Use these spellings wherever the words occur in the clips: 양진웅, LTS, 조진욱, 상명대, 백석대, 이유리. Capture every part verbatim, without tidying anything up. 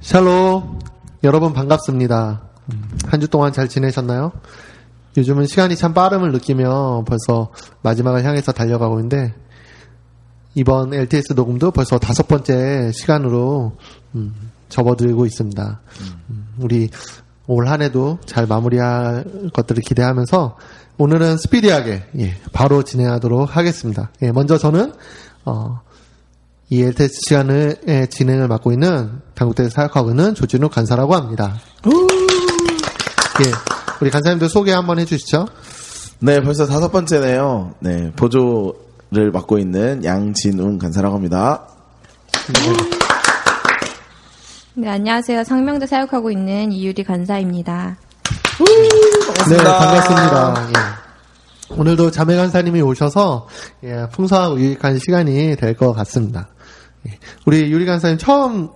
샬롬, 여러분 반갑습니다. 한 주 동안 잘 지내셨나요? 요즘은 시간이 참 빠름을 느끼며 벌써 마지막을 향해서 달려가고 있는데, 이번 엘 티 에스 녹음도 벌써 다섯 번째 시간으로 음, 접어들고 있습니다. 음, 우리 올 한 해도 잘 마무리할 것들을 기대하면서 오늘은 스피디하게 예, 바로 진행하도록 하겠습니다. 예, 먼저 저는 어, 이 엘 티 에스 시간의 진행을 맡고 있는 당국대에서 사역하고 있는 조진욱 간사라고 합니다. 예, 우리 간사님도 소개 한번 해주시죠. 네, 벌써 다섯 번째네요. 네, 보조를 맡고 있는 양진웅 간사라고 합니다. 네, 안녕하세요. 상명대 사역하고 있는 이유리 간사입니다. 네, 반갑습니다. 예. 오늘도 자매 간사님이 오셔서 예, 풍성하고 유익한 시간이 될 것 같습니다. 예, 우리 유리 간사님 처음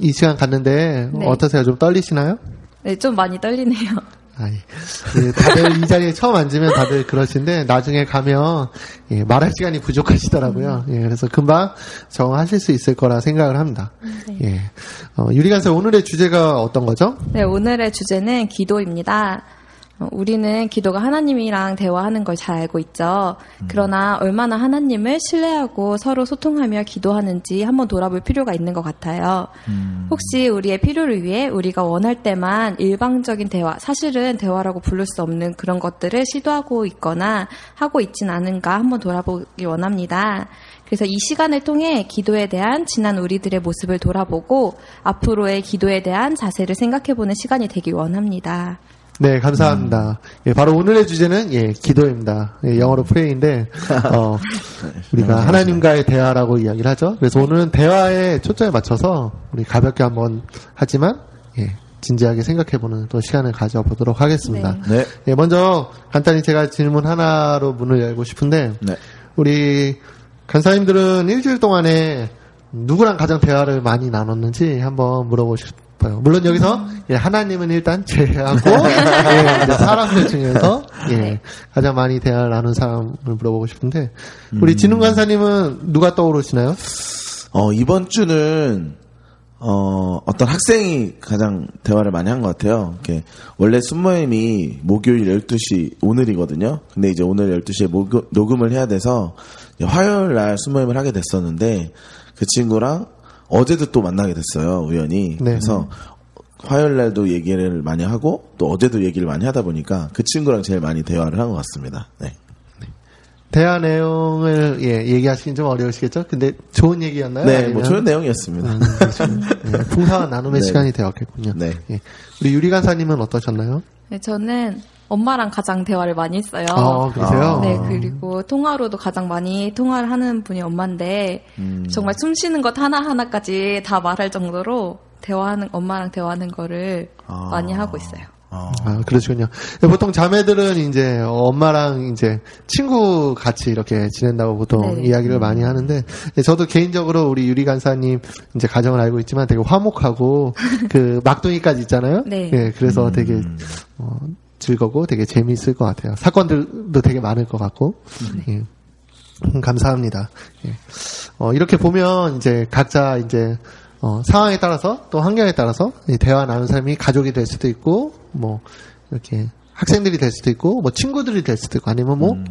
이 시간 갔는데 네. 어떠세요? 좀 떨리시나요? 네, 좀 많이 떨리네요. 아니, 예, 다들 이 자리에 처음 앉으면 다들 그러신데 나중에 가면 예, 말할 시간이 부족하시더라고요. 예, 그래서 금방 적응하실 수 있을 거라 생각을 합니다. 네. 예, 어, 유리 간사님 오늘의 주제가 어떤 거죠? 네, 오늘의 주제는 기도입니다. 우리는 기도가 하나님이랑 대화하는 걸 잘 알고 있죠. 그러나 얼마나 하나님을 신뢰하고 서로 소통하며 기도하는지 한번 돌아볼 필요가 있는 것 같아요. 혹시 우리의 필요를 위해 우리가 원할 때만 일방적인 대화, 사실은 대화라고 부를 수 없는 그런 것들을 시도하고 있거나 하고 있진 않은가 한번 돌아보기 원합니다. 그래서 이 시간을 통해 기도에 대한 지난 우리들의 모습을 돌아보고 앞으로의 기도에 대한 자세를 생각해보는 시간이 되길 원합니다. 네, 감사합니다. 예, 바로 오늘의 주제는 예, 기도입니다. 예, 영어로 pray인데 어, 우리가 하나님과의 대화라고 이야기를 하죠. 그래서 오늘은 대화에 초점에 맞춰서 우리 가볍게 한번 하지만 예, 진지하게 생각해보는 또 시간을 가져보도록 하겠습니다. 네. 예, 먼저 간단히 제가 질문 하나로 문을 열고 싶은데 네. 우리 간사님들은 일주일 동안에 누구랑 가장 대화를 많이 나눴는지 한번 물어보고 싶습니다. 물론 여기서 예, 하나님은 일단 제외하고 예, 이제 사람들 중에서 예, 가장 많이 대화를 나눈 사람을 물어보고 싶은데 우리 진웅 간사님은 누가 떠오르시나요? 어, 이번 주는 어, 어떤 학생이 가장 대화를 많이 한 것 같아요. 이렇게 원래 순모임이 목요일 열두 시 오늘이거든요. 근데 이제 오늘 열두 시에 모교, 녹음을 해야 돼서 화요일 날 순모임을 하게 됐었는데 그 친구랑 어제도 또 만나게 됐어요, 우연히. 네. 그래서 화요일 날도 얘기를 많이 하고 또 어제도 얘기를 많이 하다 보니까 그 친구랑 제일 많이 대화를 한 것 같습니다. 네. 대화 내용을 예, 얘기하시긴 좀 어려우시겠죠? 근데 좋은 얘기였나요? 네, 아니면... 뭐 좋은 내용이었습니다. 음, 네, 풍성한 나눔의 네. 시간이 되었겠군요. 네. 예. 우리 유리 간사님은 어떠셨나요? 네, 저는 엄마랑 가장 대화를 많이 했어요. 아, 그러세요? 네, 그리고 통화로도 가장 많이 통화를 하는 분이 엄마인데 음. 정말 숨 쉬는 것 하나하나까지 다 말할 정도로 대화하는 엄마랑 대화하는 거를 아. 많이 하고 있어요. 아, 그러시군요. 보통 자매들은 이제 엄마랑 이제 친구 같이 이렇게 지낸다고 보통 네. 이야기를 많이 하는데, 저도 개인적으로 우리 유리 간사님 이제 가정을 알고 있지만 되게 화목하고 그 막둥이까지 있잖아요. 네. 네, 그래서 음. 되게 어, 즐거고 되게 재미있을 것 같아요. 사건들도 되게 많을 것 같고. 네. 예. 음, 감사합니다. 예. 어, 이렇게 보면 이제 각자 이제 어, 상황에 따라서 또 환경에 따라서 대화 나누는 사람이 가족이 될 수도 있고, 뭐, 이렇게 학생들이 될 수도 있고, 뭐 친구들이 될 수도 있고, 아니면 뭐, 음.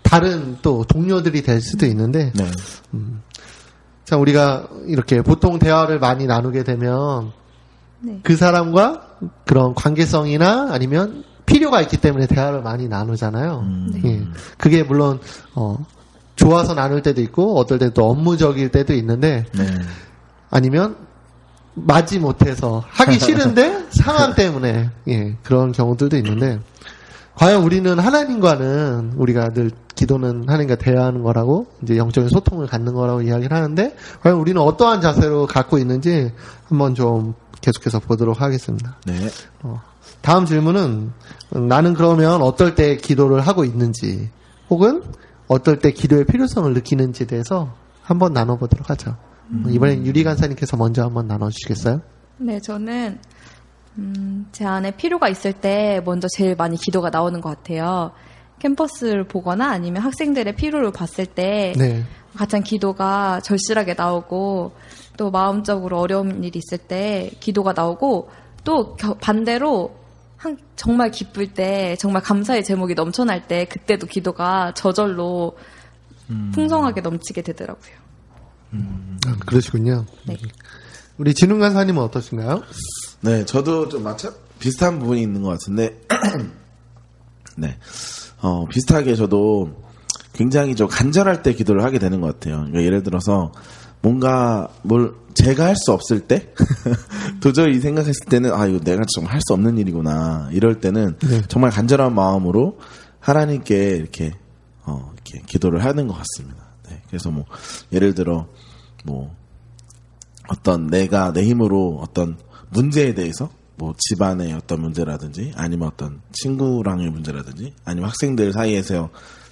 다른 또 동료들이 될 수도 있는데, 네. 음, 자, 우리가 이렇게 보통 대화를 많이 나누게 되면 네. 그 사람과 그런 관계성이나 아니면 필요가 있기 때문에 대화를 많이 나누잖아요. 음. 네. 예. 그게 물론, 어, 좋아서 나눌 때도 있고, 어떨 때도 업무적일 때도 있는데, 네. 아니면 맞지 못해서 하기 싫은데 상황 때문에 예, 그런 경우들도 있는데 과연 우리는 하나님과는 우리가 늘 기도는 하나님과 대화하는 거라고 이제 영적인 소통을 갖는 거라고 이야기를 하는데 과연 우리는 어떠한 자세로 갖고 있는지 한번 좀 계속해서 보도록 하겠습니다. 네. 어, 다음 질문은 나는 그러면 어떨 때 기도를 하고 있는지 혹은 어떨 때 기도의 필요성을 느끼는지에 대해서 한번 나눠보도록 하죠. 음. 이번엔 유리 간사님께서 먼저 한번 나눠주시겠어요? 네, 저는 음, 제 안에 필요가 있을 때 먼저 제일 많이 기도가 나오는 것 같아요. 캠퍼스를 보거나 아니면 학생들의 필요를 봤을 때 네. 가장 기도가 절실하게 나오고 또 마음적으로 어려운 일이 있을 때 기도가 나오고 또 반대로 한, 정말 기쁠 때 정말 감사의 제목이 넘쳐날 때 그때도 기도가 저절로 음. 풍성하게 넘치게 되더라고요. 음. 아, 그러시군요. 네. 우리 진웅 간사님은 어떠신가요? 네, 저도 좀 마찬 비슷한 부분이 있는 것 같은데, 네, 어, 비슷하게 저도 굉장히 좀 간절할 때 기도를 하게 되는 것 같아요. 그러니까 예를 들어서 뭔가 뭘 제가 할 수 없을 때, 도저히 생각했을 때는 아 이거 내가 정말 할 수 없는 일이구나 이럴 때는 네. 정말 간절한 마음으로 하나님께 이렇게 어 이렇게 기도를 하는 것 같습니다. 네, 그래서 뭐 예를 들어 뭐 어떤 내가 내 힘으로 어떤 문제에 대해서 뭐 집안의 어떤 문제라든지 아니면 어떤 친구랑의 문제라든지 아니면 학생들 사이에서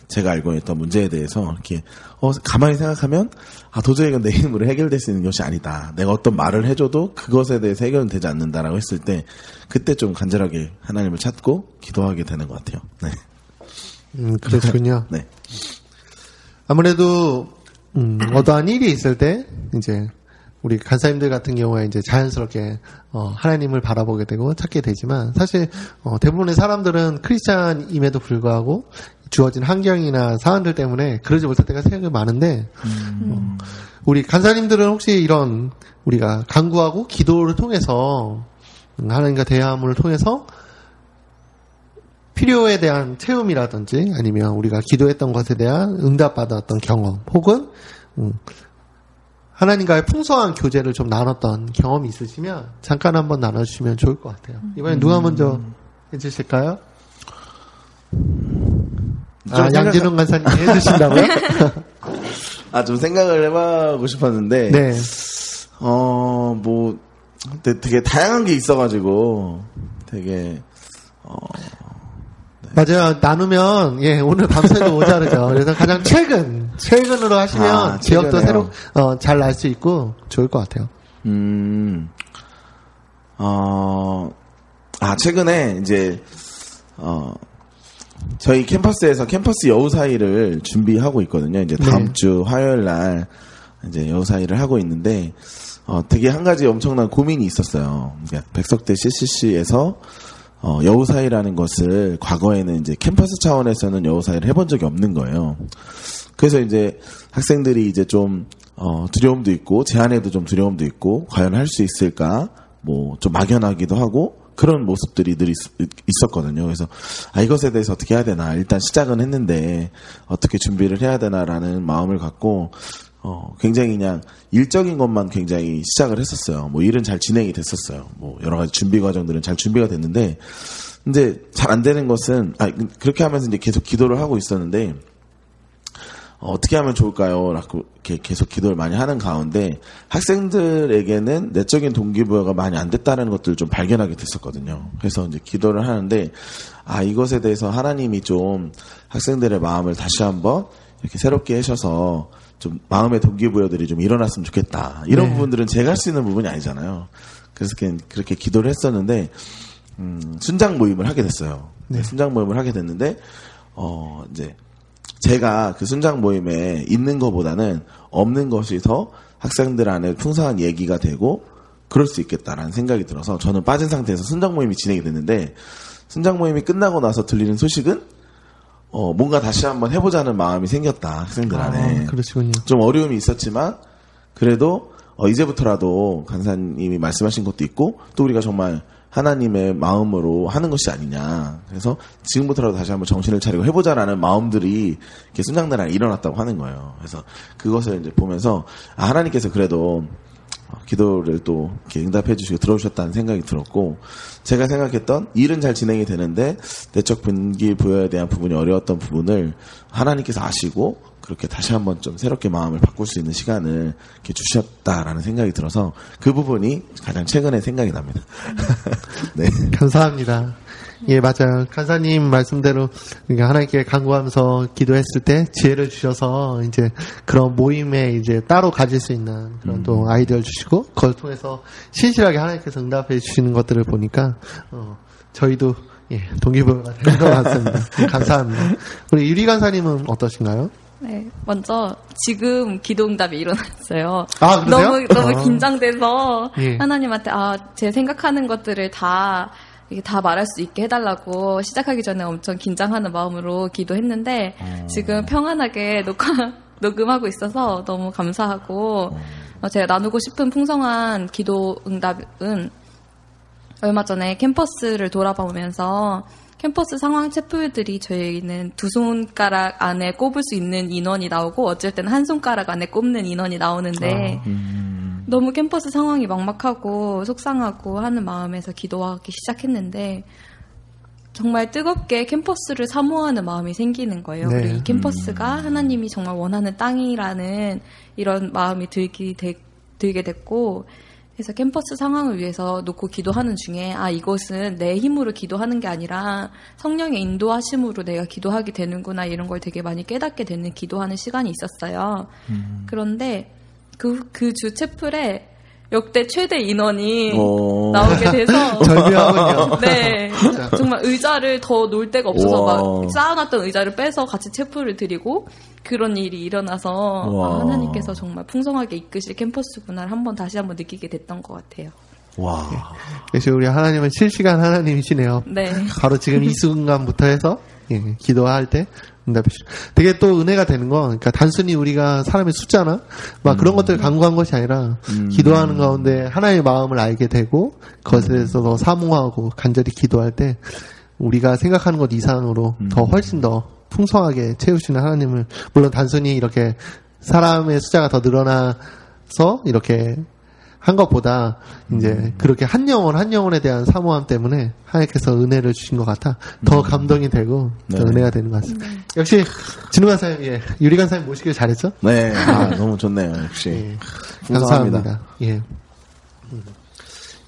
제가 알고 있던 문제에 대해서 이렇게 어 가만히 생각하면 아 도저히 이건 내 힘으로 해결될 수 있는 것이 아니다. 내가 어떤 말을 해줘도 그것에 대해서 해결은 되지 않는다라고 했을 때 그때 좀 간절하게 하나님을 찾고 기도하게 되는 것 같아요. 네. 음, 그렇군요. 네. 아무래도 음, 어떠한 일이 있을 때 이제 우리 간사님들 같은 경우에 이제 자연스럽게 어, 하나님을 바라보게 되고 찾게 되지만 사실 어, 대부분의 사람들은 크리스찬임에도 불구하고 주어진 환경이나 상황들 때문에 그러지 못할 때가 생각이 많은데 음. 어, 우리 간사님들은 혹시 이런 우리가 간구하고 기도를 통해서 하나님과 대화함을 통해서 필요에 대한 체험이라든지 아니면 우리가 기도했던 것에 대한 응답받았던 경험 혹은 음, 하나님과의 풍성한 교제를 좀 나눴던 경험이 있으시면 잠깐 한번 나눠주시면 좋을 것 같아요. 이번에 누가 먼저 해주실까요? 아, 양진웅 간사님 해주신다고요? 아, 좀 생각을 해보고 싶었는데, 네. 어, 뭐, 되게 다양한 게 있어가지고, 되게, 어, 맞아요. 나누면 예 오늘 밤새도 모자르죠. 그래서 가장 최근 최근으로 하시면 아, 기억도 새로 어, 잘 날 수 있고 좋을 것 같아요. 음, 어, 아 최근에 이제 어 저희 캠퍼스에서 캠퍼스 여우사이를 준비하고 있거든요. 이제 다음 네. 주 화요일 날 이제 여우사이를 하고 있는데 어 되게 한 가지 엄청난 고민이 있었어요. 그러니까 백석대 씨씨씨에서 어, 여우사이라는 것을 과거에는 이제 캠퍼스 차원에서는 여우사이를 해본 적이 없는 거예요. 그래서 이제 학생들이 이제 좀, 어, 두려움도 있고, 제안에도 좀 두려움도 있고, 과연 할 수 있을까? 뭐, 좀 막연하기도 하고, 그런 모습들이 늘 있, 있었거든요. 그래서, 아, 이것에 대해서 어떻게 해야 되나. 일단 시작은 했는데, 어떻게 준비를 해야 되나라는 마음을 갖고, 어, 굉장히 그냥 일적인 것만 굉장히 시작을 했었어요. 뭐 일은 잘 진행이 됐었어요. 뭐 여러 가지 준비 과정들은 잘 준비가 됐는데, 근데 잘 안 되는 것은, 아, 그렇게 하면서 이제 계속 기도를 하고 있었는데, 어, 어떻게 하면 좋을까요? 라고 이렇게 계속 기도를 많이 하는 가운데, 학생들에게는 내적인 동기부여가 많이 안 됐다는 것들을 좀 발견하게 됐었거든요. 그래서 이제 기도를 하는데, 아, 이것에 대해서 하나님이 좀 학생들의 마음을 다시 한번 이렇게 새롭게 하셔서, 좀 마음의 동기부여들이 좀 일어났으면 좋겠다. 이런 네. 부분들은 제가 할 수 있는 부분이 아니잖아요. 그래서 그렇게 기도를 했었는데 음, 순장 모임을 하게 됐어요. 네. 순장 모임을 하게 됐는데 어, 이제 제가 그 순장 모임에 있는 것보다는 없는 것이 더 학생들 안에 풍성한 얘기가 되고 그럴 수 있겠다라는 생각이 들어서 저는 빠진 상태에서 순장 모임이 진행이 됐는데 순장 모임이 끝나고 나서 들리는 소식은 어, 뭔가 다시 한번 해보자는 마음이 생겼다, 학생들 안에. 아, 그렇군요. 좀 어려움이 있었지만, 그래도, 어, 이제부터라도 간사님이 말씀하신 것도 있고, 또 우리가 정말 하나님의 마음으로 하는 것이 아니냐. 그래서 지금부터라도 다시 한번 정신을 차리고 해보자라는 마음들이 이렇게 순장들 안에 일어났다고 하는 거예요. 그래서 그것을 이제 보면서, 아, 하나님께서 그래도, 기도를 또 이렇게 응답해 주시고 들어오셨다는 생각이 들었고, 제가 생각했던 일은 잘 진행이 되는데 내적 분기부여에 대한 부분이 어려웠던 부분을 하나님께서 아시고 그렇게 다시 한번 좀 새롭게 마음을 바꿀 수 있는 시간을 이렇게 주셨다라는 생각이 들어서 그 부분이 가장 최근에 생각이 납니다. 네, 감사합니다. 예, 맞아요. 간사님 말씀대로 하나님께 간구하면서 기도했을 때 지혜를 주셔서 이제 그런 모임에 이제 따로 가질 수 있는 그런 음. 또 아이디어를 주시고, 그걸 통해서 신실하게 하나님께서 응답해 주시는 것들을 보니까 어, 저희도 예, 동기부여가 된 것 같습니다. 감사합니다. 우리 유리 간사님은 어떠신가요? 네, 먼저 지금 기도응답이 일어났어요. 아, 너무 너무 아. 긴장돼서 예. 하나님한테 아, 제 생각하는 것들을 다 다 말할 수 있게 해달라고 시작하기 전에 엄청 긴장하는 마음으로 기도했는데 어... 지금 평안하게 녹화, 녹음하고 있어서 너무 감사하고 어... 제가 나누고 싶은 풍성한 기도 응답은 얼마 전에 캠퍼스를 돌아보면서 캠퍼스 상황 챗플들이 저희는 두 손가락 안에 꼽을 수 있는 인원이 나오고 어쩔 때는 한 손가락 안에 꼽는 인원이 나오는데 아, 음... 너무 캠퍼스 상황이 막막하고 속상하고 하는 마음에서 기도하기 시작했는데 정말 뜨겁게 캠퍼스를 사모하는 마음이 생기는 거예요. 네. 그리고 이 캠퍼스가 음. 하나님이 정말 원하는 땅이라는 이런 마음이 들기, 되, 들게 됐고, 그래서 캠퍼스 상황을 위해서 놓고 기도하는 중에 아, 이것은 내 힘으로 기도하는 게 아니라 성령의 인도하심으로 내가 기도하게 되는구나, 이런 걸 되게 많이 깨닫게 되는 기도하는 시간이 있었어요. 음. 그런데 그, 그 주 채플에 역대 최대 인원이 오. 나오게 돼서 절묘하군요. 네, 정말 의자를 더 놓을 데가 없어서 와. 막 쌓아놨던 의자를 빼서 같이 채플을 드리고 그런 일이 일어나서 아, 하나님께서 정말 풍성하게 이끄실 캠퍼스구나를 한번 다시 한번 느끼게 됐던 것 같아요. 와, 그래서 우리 하나님은 실시간 하나님이시네요. 네, 바로 지금 이 순간부터 해서 예, 기도할 때 되게 또 은혜가 되는 거, 그러니까 단순히 우리가 사람의 숫자나 막 음. 그런 것들을 간구한 것이 아니라 음. 기도하는 가운데 하나님의 마음을 알게 되고 그것에 대해서 더 사모하고 간절히 기도할 때 우리가 생각하는 것 이상으로 음. 더 훨씬 더 풍성하게 채우시는 하나님을, 물론 단순히 이렇게 사람의 숫자가 더 늘어나서 이렇게 한 것보다 이제 그렇게 한 영혼 한 영혼에 대한 사모함 때문에 하나님께서 은혜를 주신 것 같아 더 감동이 되고 네. 더 은혜가 되는 것 같습니다. 네. 역시 진우 간사님, 예, 유리 간사님 모시길 잘했죠? 네, 아, 너무 좋네요. 역시 예. 감사합니다. 예.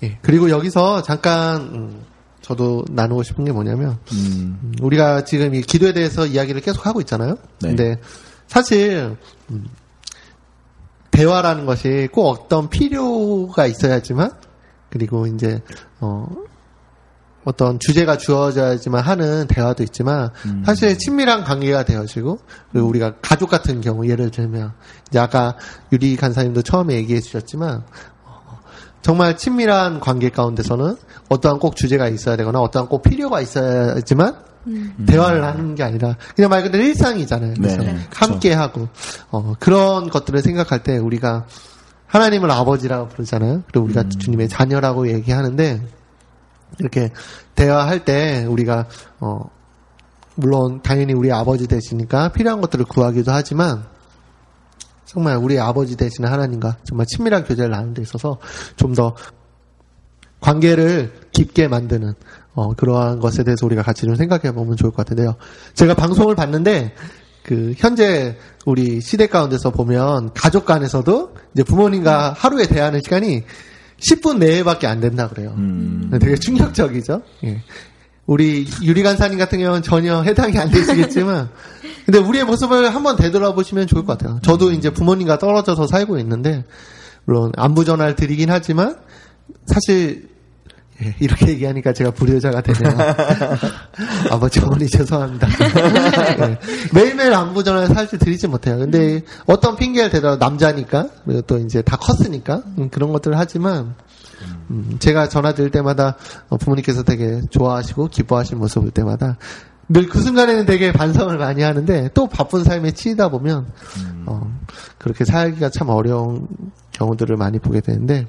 예, 그리고 여기서 잠깐 음, 저도 나누고 싶은 게 뭐냐면 음. 우리가 지금 이 기도에 대해서 이야기를 계속 하고 있잖아요. 네. 근데 사실 음, 대화라는 것이 꼭 어떤 필요가 있어야지만, 그리고 이제 어 어떤 주제가 주어져야지만 하는 대화도 있지만 음. 사실 친밀한 관계가 되어지고, 그리고 우리가 가족 같은 경우 예를 들면 이제 아까 유리 간사님도 처음에 얘기해 주셨지만 정말 친밀한 관계 가운데서는 어떠한 꼭 주제가 있어야 되거나 어떠한 꼭 필요가 있어야지만 음. 대화를 하는 게 아니라 그냥 말 그대로 일상이잖아요. 그래서 네, 함께 그렇죠. 하고 어, 그런 것들을 생각할 때 우리가 하나님을 아버지라고 부르잖아요. 그리고 우리가 음. 주님의 자녀라고 얘기하는데, 이렇게 대화할 때 우리가 어, 물론 당연히 우리 아버지 되시니까 필요한 것들을 구하기도 하지만 정말 우리 아버지 되시는 하나님과 정말 친밀한 교제를 나누는 데 있어서 좀 더 관계를 깊게 만드는 어, 그러한 것에 대해서 우리가 같이 좀 생각해 보면 좋을 것 같은데요. 제가 방송을 봤는데, 그, 현재 우리 시대 가운데서 보면 가족 간에서도 이제 부모님과 하루에 대하는 시간이 십 분 내외밖에 안 된다 그래요. 음. 되게 충격적이죠? 예. 우리 유리 간사님 같은 경우는 전혀 해당이 안 되시겠지만, 근데 우리의 모습을 한번 되돌아보시면 좋을 것 같아요. 저도 이제 부모님과 떨어져서 살고 있는데, 물론 안부 전화를 드리긴 하지만, 사실, 예, 이렇게 얘기하니까 제가 불효자가 되네요. 아버지, 어머니 죄송합니다. 예, 매일매일 안부 전화를 사실 드리지 못해요. 근데 어떤 핑계를 대더라도 남자니까, 그리고 또 이제 다 컸으니까 음, 그런 것들을 하지만 음, 제가 전화 드릴 때마다 부모님께서 되게 좋아하시고 기뻐하시는 모습을 때마다 늘 그 순간에는 되게 반성을 많이 하는데, 또 바쁜 삶에 치이다 보면 어, 그렇게 살기가 참 어려운 경우들을 많이 보게 되는데,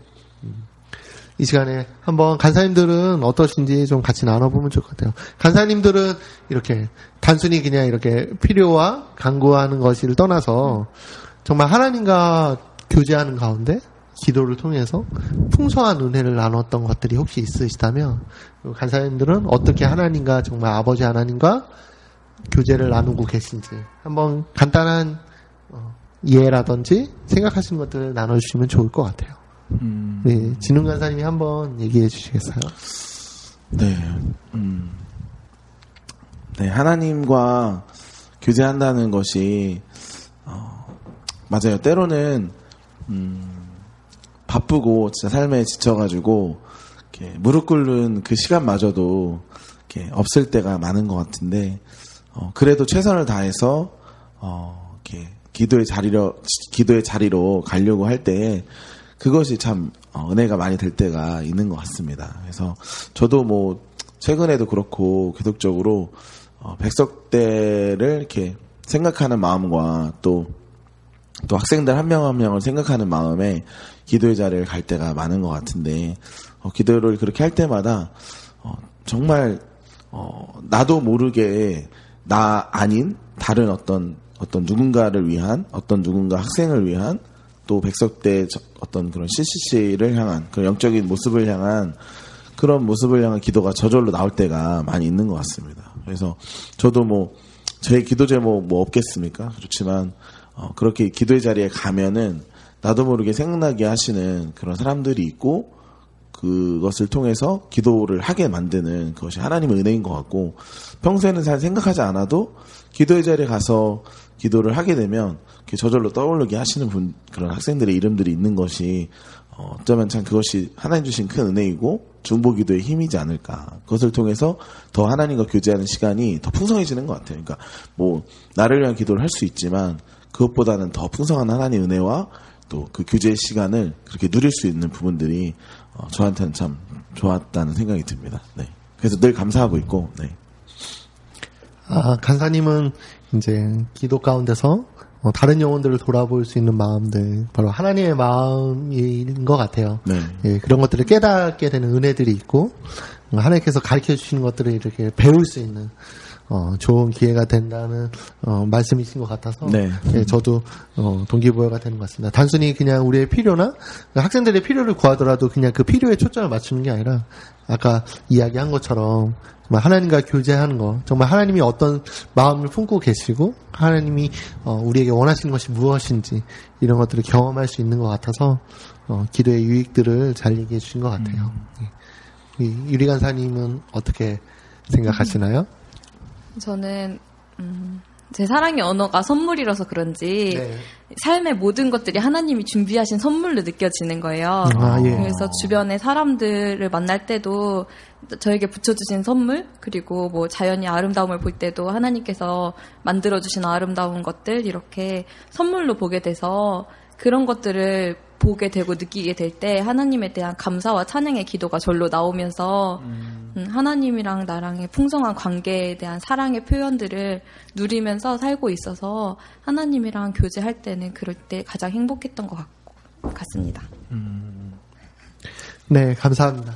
이 시간에 한번 간사님들은 어떠신지 좀 같이 나눠보면 좋을 것 같아요. 간사님들은 이렇게 단순히 그냥 이렇게 필요와 간구하는 것을 떠나서 정말 하나님과 교제하는 가운데 기도를 통해서 풍성한 은혜를 나눴던 것들이 혹시 있으시다면, 간사님들은 어떻게 하나님과 정말 아버지 하나님과 교제를 나누고 계신지 한번 간단한 이해라든지 생각하신 것들을 나눠주시면 좋을 것 같아요. 음. 네, 진웅 간사님이 한번 얘기해 주시겠어요? 네, 음. 네, 하나님과 교제한다는 것이 어, 맞아요. 때로는 음, 바쁘고 진짜 삶에 지쳐가지고 이렇게 무릎 꿇는 그 시간마저도 이렇게 없을 때가 많은 것 같은데, 어, 그래도 최선을 다해서 어, 이렇게 기도의 자리로 기도의 자리로 가려고 할 때 그것이 참 어, 은혜가 많이 될 때가 있는 것 같습니다. 그래서 저도 뭐 최근에도 그렇고 계속적으로 어, 백석대를 이렇게 생각하는 마음과 또, 또 학생들 한 명 한 명을 생각하는 마음에 기도의 자리를 갈 때가 많은 것 같은데, 어, 기도를 그렇게 할 때마다 어, 정말 어, 나도 모르게 나 아닌 다른 어떤 어떤 누군가를 위한, 어떤 누군가 학생을 위한, 또 백석대 어떤 그런 씨씨씨를 향한 그런 영적인 모습을 향한 그런 모습을 향한 기도가 저절로 나올 때가 많이 있는 것 같습니다. 그래서 저도 뭐 제 기도 제목 뭐 없겠습니까? 그렇지만 어 그렇게 기도의 자리에 가면은 나도 모르게 생각나게 하시는 그런 사람들이 있고, 그것을 통해서 기도를 하게 만드는 그것이 하나님의 은혜인 것 같고, 평소에는 잘 생각하지 않아도 기도의 자리에 가서 기도를 하게 되면 저절로 떠오르게 하시는 분, 그런 학생들의 이름들이 있는 것이 어, 어쩌면 참 그것이 하나님 주신 큰 은혜이고 중보기도의 힘이지 않을까. 그것을 통해서 더 하나님과 교제하는 시간이 더 풍성해지는 것 같아요. 그러니까 뭐 나를 위한 기도를 할 수 있지만 그것보다는 더 풍성한 하나님의 은혜와 또 그 교제의 시간을 그렇게 누릴 수 있는 부분들이 어, 저한테는 참 좋았다는 생각이 듭니다. 네. 그래서 늘 감사하고 있고. 네. 아, 간사님은 이제 기도 가운데서 어, 다른 영혼들을 돌아볼 수 있는 마음들, 바로 하나님의 마음인 것 같아요. 네. 예, 그런 것들을 깨닫게 되는 은혜들이 있고, 하나님께서 가르쳐 주시는 것들을 이렇게 배울 수 있는 어, 좋은 기회가 된다는 어, 말씀이신 것 같아서, 네. 예, 저도 어, 동기부여가 되는 것 같습니다. 단순히 그냥 우리의 필요나 학생들의 필요를 구하더라도 그냥 그 필요에 초점을 맞추는 게 아니라, 아까 이야기한 것처럼 정말 하나님과 교제하는 거, 정말 하나님이 어떤 마음을 품고 계시고 하나님이 우리에게 원하시는 것이 무엇인지 이런 것들을 경험할 수 있는 것 같아서 기도의 유익들을 잘 얘기해 주신 것 같아요. 음. 유리 간사님은 어떻게 생각하시나요? 저는 음, 제 사랑의 언어가 선물이라서 그런지, 네. 삶의 모든 것들이 하나님이 준비하신 선물로 느껴지는 거예요. 아, 예. 그래서 주변의 사람들을 만날 때도 저에게 붙여주신 선물, 그리고 뭐 자연의 아름다움을 볼 때도 하나님께서 만들어주신 아름다운 것들, 이렇게 선물로 보게 돼서 그런 것들을 보게 되고 느끼게 될 때 하나님에 대한 감사와 찬양의 기도가 절로 나오면서 음. 음, 하나님이랑 나랑의 풍성한 관계에 대한 사랑의 표현들을 누리면서 살고 있어서 하나님이랑 교제할 때는 그럴 때 가장 행복했던 것 같고, 같습니다. 음. 네, 감사합니다.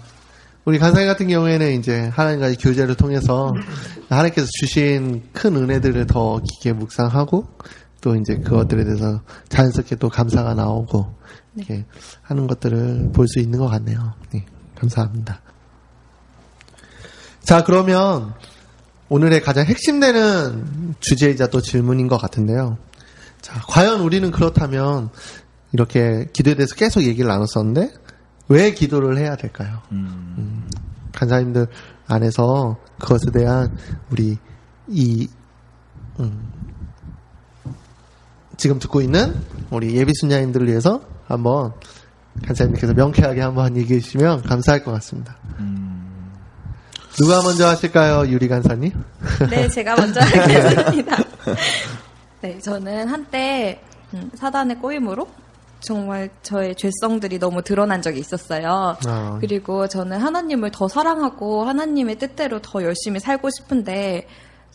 우리 간사님 같은 경우에는 이제 하나님과의 교제를 통해서 하나님께서 주신 큰 은혜들을 더 깊게 묵상하고, 또 이제 그것들에 대해서 자연스럽게 또 감사가 나오고, 네. 이렇게 하는 것들을 볼 수 있는 것 같네요. 네, 감사합니다. 자, 그러면 오늘의 가장 핵심되는 주제이자 또 질문인 것 같은데요. 자, 과연 우리는 그렇다면 이렇게 기도에 대해서 계속 얘기를 나눴었는데 왜 기도를 해야 될까요? 음. 음, 간사님들 안에서 그것에 대한 우리 이 음, 지금 듣고 있는 우리 예비순자님들을 위해서 한번 간사님께서 명쾌하게 한번 얘기해 주시면 감사할 것 같습니다. 음... 누가 먼저 하실까요? 유리 간사님? 네, 제가 먼저 하겠습니다. 네, 저는 한때 사단의 꼬임으로 정말 저의 죄성들이 너무 드러난 적이 있었어요. 아. 그리고 저는 하나님을 더 사랑하고 하나님의 뜻대로 더 열심히 살고 싶은데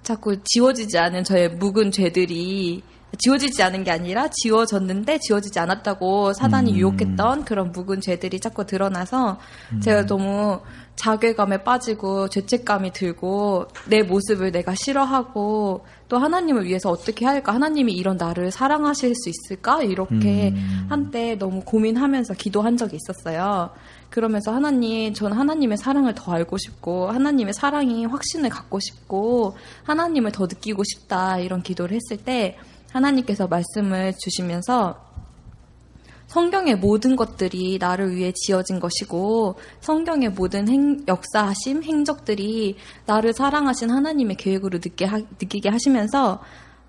자꾸 지워지지 않은 저의 묵은 죄들이, 지워지지 않은 게 아니라 지워졌는데 지워지지 않았다고 사단이 음. 유혹했던 그런 묵은 죄들이 자꾸 드러나서, 음. 제가 너무 자괴감에 빠지고 죄책감이 들고 내 모습을 내가 싫어하고 또 하나님을 위해서 어떻게 할까, 하나님이 이런 나를 사랑하실 수 있을까, 이렇게 음. 한때 너무 고민하면서 기도한 적이 있었어요. 그러면서 하나님, 전 하나님의 사랑을 더 알고 싶고 하나님의 사랑이 확신을 갖고 싶고 하나님을 더 느끼고 싶다, 이런 기도를 했을 때 하나님께서 말씀을 주시면서 성경의 모든 것들이 나를 위해 지어진 것이고 성경의 모든 행, 역사하심, 행적들이 나를 사랑하신 하나님의 계획으로 느끼, 하, 느끼게 하시면서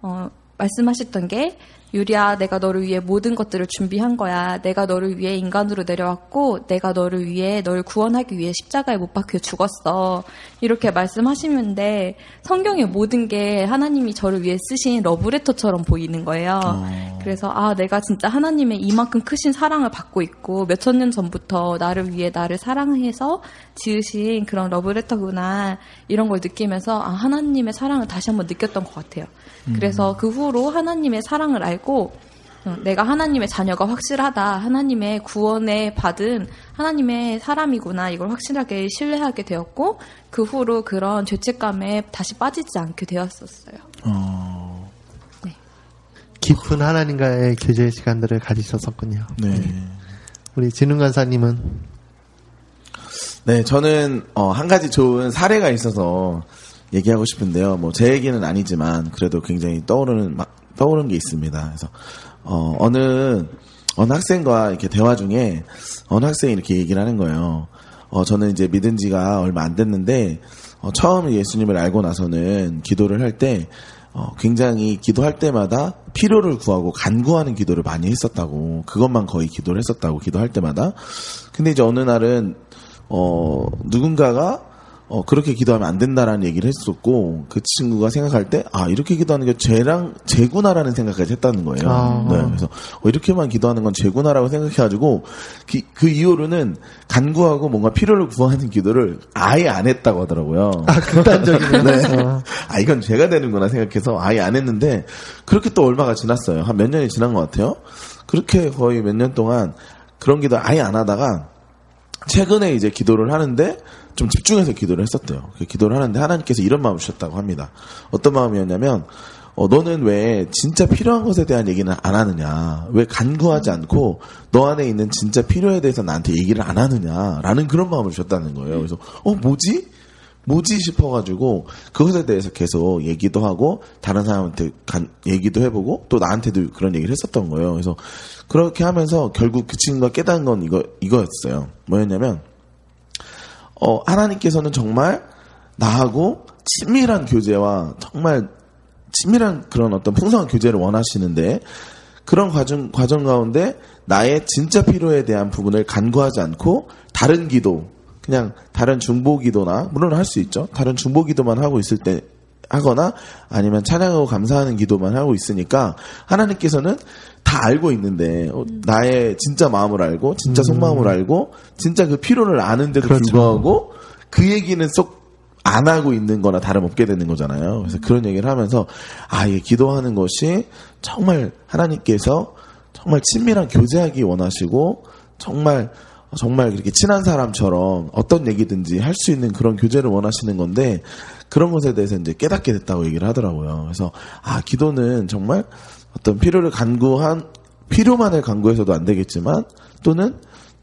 어, 말씀하셨던 게, 유리야, 내가 너를 위해 모든 것들을 준비한 거야. 내가 너를 위해 인간으로 내려왔고 내가 너를 위해 널 구원하기 위해 십자가에 못 박혀 죽었어. 이렇게 말씀하시는데 성경의 모든 게 하나님이 저를 위해 쓰신 러브레터처럼 보이는 거예요. 어. 그래서 아, 내가 진짜 하나님의 이만큼 크신 사랑을 받고 있고 몇천 년 전부터 나를 위해 나를 사랑해서 지으신 그런 러브레터구나, 이런 걸 느끼면서 아, 하나님의 사랑을 다시 한번 느꼈던 것 같아요. 음. 그래서 그 후로 하나님의 사랑을 알고 내가 하나님의 자녀가 확실하다, 하나님의 구원에 받은 하나님의 사람이구나, 이걸 확실하게 신뢰하게 되었고 그 후로 그런 죄책감에 다시 빠지지 않게 되었었어요. 어... 네. 깊은 하나님과의 교제의 시간들을 가지셨었군요. 네. 우리 진웅 간사님은? 네, 저는 어, 한 가지 좋은 사례가 있어서 얘기하고 싶은데요. 뭐 제 얘기는 아니지만 그래도 굉장히 떠오르는 막 떠오른 게 있습니다. 그래서, 어, 어느, 어느 학생과 이렇게 대화 중에 어느 학생이 이렇게 얘기를 하는 거예요. 어, 저는 이제 믿은 지가 얼마 안 됐는데, 어, 처음 예수님을 알고 나서는 기도를 할 때, 어, 굉장히 기도할 때마다 필요를 구하고 간구하는 기도를 많이 했었다고, 그것만 거의 기도를 했었다고, 기도할 때마다. 근데 이제 어느 날은, 어, 누군가가 어, 그렇게 기도하면 안 된다라는 얘기를 했었고, 그 친구가 생각할 때, 아, 이렇게 기도하는 게 죄랑, 죄구나라는 생각까지 했다는 거예요. 아. 네, 그래서, 어, 이렇게만 기도하는 건 죄구나라고 생각해가지고, 그, 그 이후로는 간구하고 뭔가 필요를 구하는 기도를 아예 안 했다고 하더라고요. 아, 극단적이네. 네. 아, 이건 죄가 되는구나 생각해서 아예 안 했는데, 그렇게 또 얼마가 지났어요. 한 몇 년이 지난 것 같아요. 그렇게 거의 몇 년 동안 그런 기도 아예 안 하다가, 최근에 이제 기도를 하는데, 좀 집중해서 기도를 했었대요. 기도를 하는데 하나님께서 이런 마음을 주셨다고 합니다. 어떤 마음이었냐면, 어, 너는 왜 진짜 필요한 것에 대한 얘기는 안 하느냐, 왜 간구하지 않고 너 안에 있는 진짜 필요에 대해서 나한테 얘기를 안 하느냐라는 그런 마음을 주셨다는 거예요. 그래서 어 뭐지? 뭐지 싶어가지고 그것에 대해서 계속 얘기도 하고 다른 사람한테 간, 얘기도 해보고 또 나한테도 그런 얘기를 했었던 거예요. 그래서 그렇게 하면서 결국 그 친구가 깨달은 건 이거, 이거였어요. 뭐였냐면, 어, 하나님께서는 정말 나하고 친밀한 교제와 정말 친밀한 그런 어떤 풍성한 교제를 원하시는데, 그런 과정, 과정 가운데 나의 진짜 필요에 대한 부분을 간구하지 않고 다른 기도, 그냥 다른 중보 기도나, 물론 할 수 있죠. 다른 중보 기도만 하고 있을 때 하거나 아니면 찬양하고 감사하는 기도만 하고 있으니까 하나님께서는 다 알고 있는데, 어, 나의 진짜 마음을 알고 진짜 속마음을 음. 알고 진짜 그 필요를 아는데도 그렇죠. 불구하고 그 얘기는 쏙 안 하고 있는 거나 다름없게 되는 거잖아요. 그래서 그런 얘기를 하면서 아, 예, 기도하는 것이 정말 하나님께서 정말 친밀한 교제하기 원하시고 정말 정말 그렇게 친한 사람처럼 어떤 얘기든지 할 수 있는 그런 교제를 원하시는 건데, 그런 것에 대해서 이제 깨닫게 됐다고 얘기를 하더라고요. 그래서 아, 기도는 정말 어떤 필요를 간구한, 필요만을 간구해서도 안 되겠지만, 또는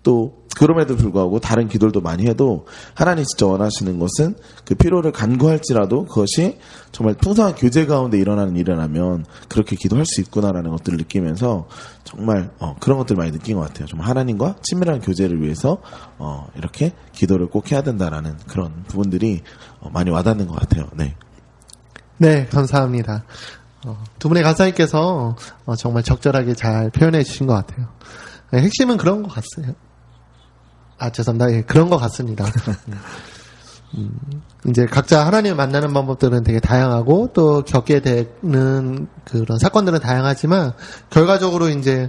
또 그럼에도 불구하고 다른 기도도 많이 해도 하나님 진짜 원하시는 것은 그 필요를 간구할지라도 그것이 정말 풍성한 교제 가운데 일어나는 일이라면 그렇게 기도할 수 있구나라는 것들을 느끼면서 정말 어, 그런 것들을 많이 느낀 것 같아요. 좀 하나님과 친밀한 교제를 위해서 어, 이렇게 기도를 꼭 해야 된다라는 그런 부분들이 어, 많이 와닿는 것 같아요. 네, 네, 감사합니다. 어, 두 분의 간사님께서 어, 정말 적절하게 잘 표현해 주신 것 같아요. 네, 핵심은 그런 것 같아요. 아, 죄송합니다. 예, 그런 것 같습니다. 음, 이제 각자 하나님을 만나는 방법들은 되게 다양하고 또 겪게 되는 그런 사건들은 다양하지만 결과적으로 이제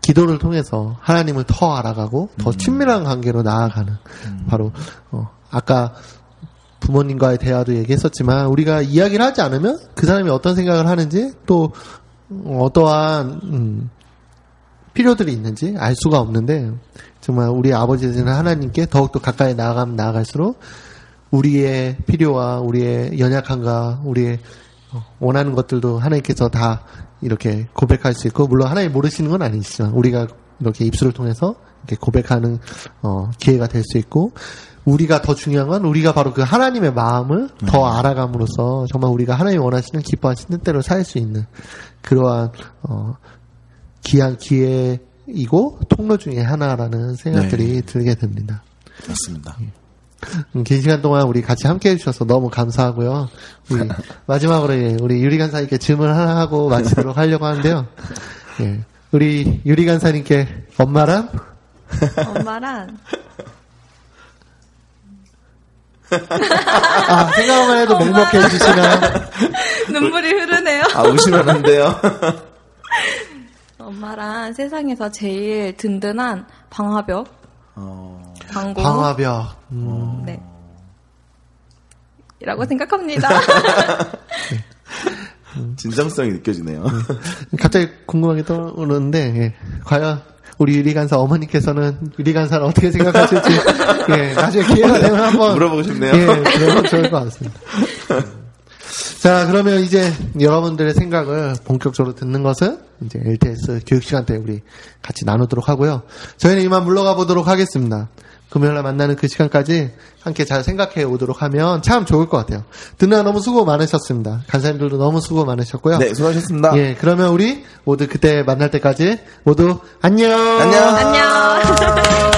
기도를 통해서 하나님을 더 알아가고 더 친밀한 관계로 나아가는 음. 바로 어, 아까 부모님과의 대화도 얘기했었지만 우리가 이야기를 하지 않으면 그 사람이 어떤 생각을 하는지 또 어떠한 음, 필요들이 있는지 알 수가 없는데 정말 우리 아버지 되시는 하나님께 더욱더 가까이 나아가면 나아갈수록 우리의 필요와 우리의 연약함과 우리의 원하는 것들도 하나님께서 다 이렇게 고백할 수 있고, 물론 하나님 모르시는 건 아니시지만 우리가 이렇게 입술을 통해서 이렇게 고백하는 어, 기회가 될 수 있고, 우리가 더 중요한 건 우리가 바로 그 하나님의 마음을 네. 더 알아감으로써 정말 우리가 하나님 원하시는 기뻐하시는 때로 살 수 있는 그러한 어, 귀한 기회이고 통로 중에 하나라는 생각들이 네. 들게 됩니다. 맞습니다. 예. 긴 시간 동안 우리 같이 함께 해주셔서 너무 감사하고요. 우리 마지막으로 우리 유리 간사님께 질문 하나 하고 마치도록 하려고 하는데요. 예. 우리 유리 간사님께 엄마란? 엄마란? 아, 생각만 해도 맹목해지시나요? 눈물이 흐르네요. 아, 웃으면 안 돼요. 엄마란 세상에서 제일 든든한 방화벽. 어... 방고. 방화벽. 음... 네. 이라고 생각합니다. 네. 진정성이 느껴지네요. 네. 갑자기 궁금한 게 떠오르는데, 예. 과연 우리 유리 간사 어머니께서는 유리 간사를 어떻게 생각하실지, 예. 나중에 기회가 되면 한번 물어보고 싶네요. 예, 그러면 좋을 것 같습니다. 자, 그러면 이제 여러분들의 생각을 본격적으로 듣는 것은 이제 엘티에스 교육시간 때 우리 같이 나누도록 하고요. 저희는 이만 물러가 보도록 하겠습니다. 금요일날 만나는 그 시간까지 함께 잘 생각해 오도록 하면 참 좋을 것 같아요. 듣느라 너무 수고 많으셨습니다. 간사님들도 너무 수고 많으셨고요. 네, 수고하셨습니다. 예, 그러면 우리 모두 그때 만날 때까지 모두 안녕! 안녕! 안녕!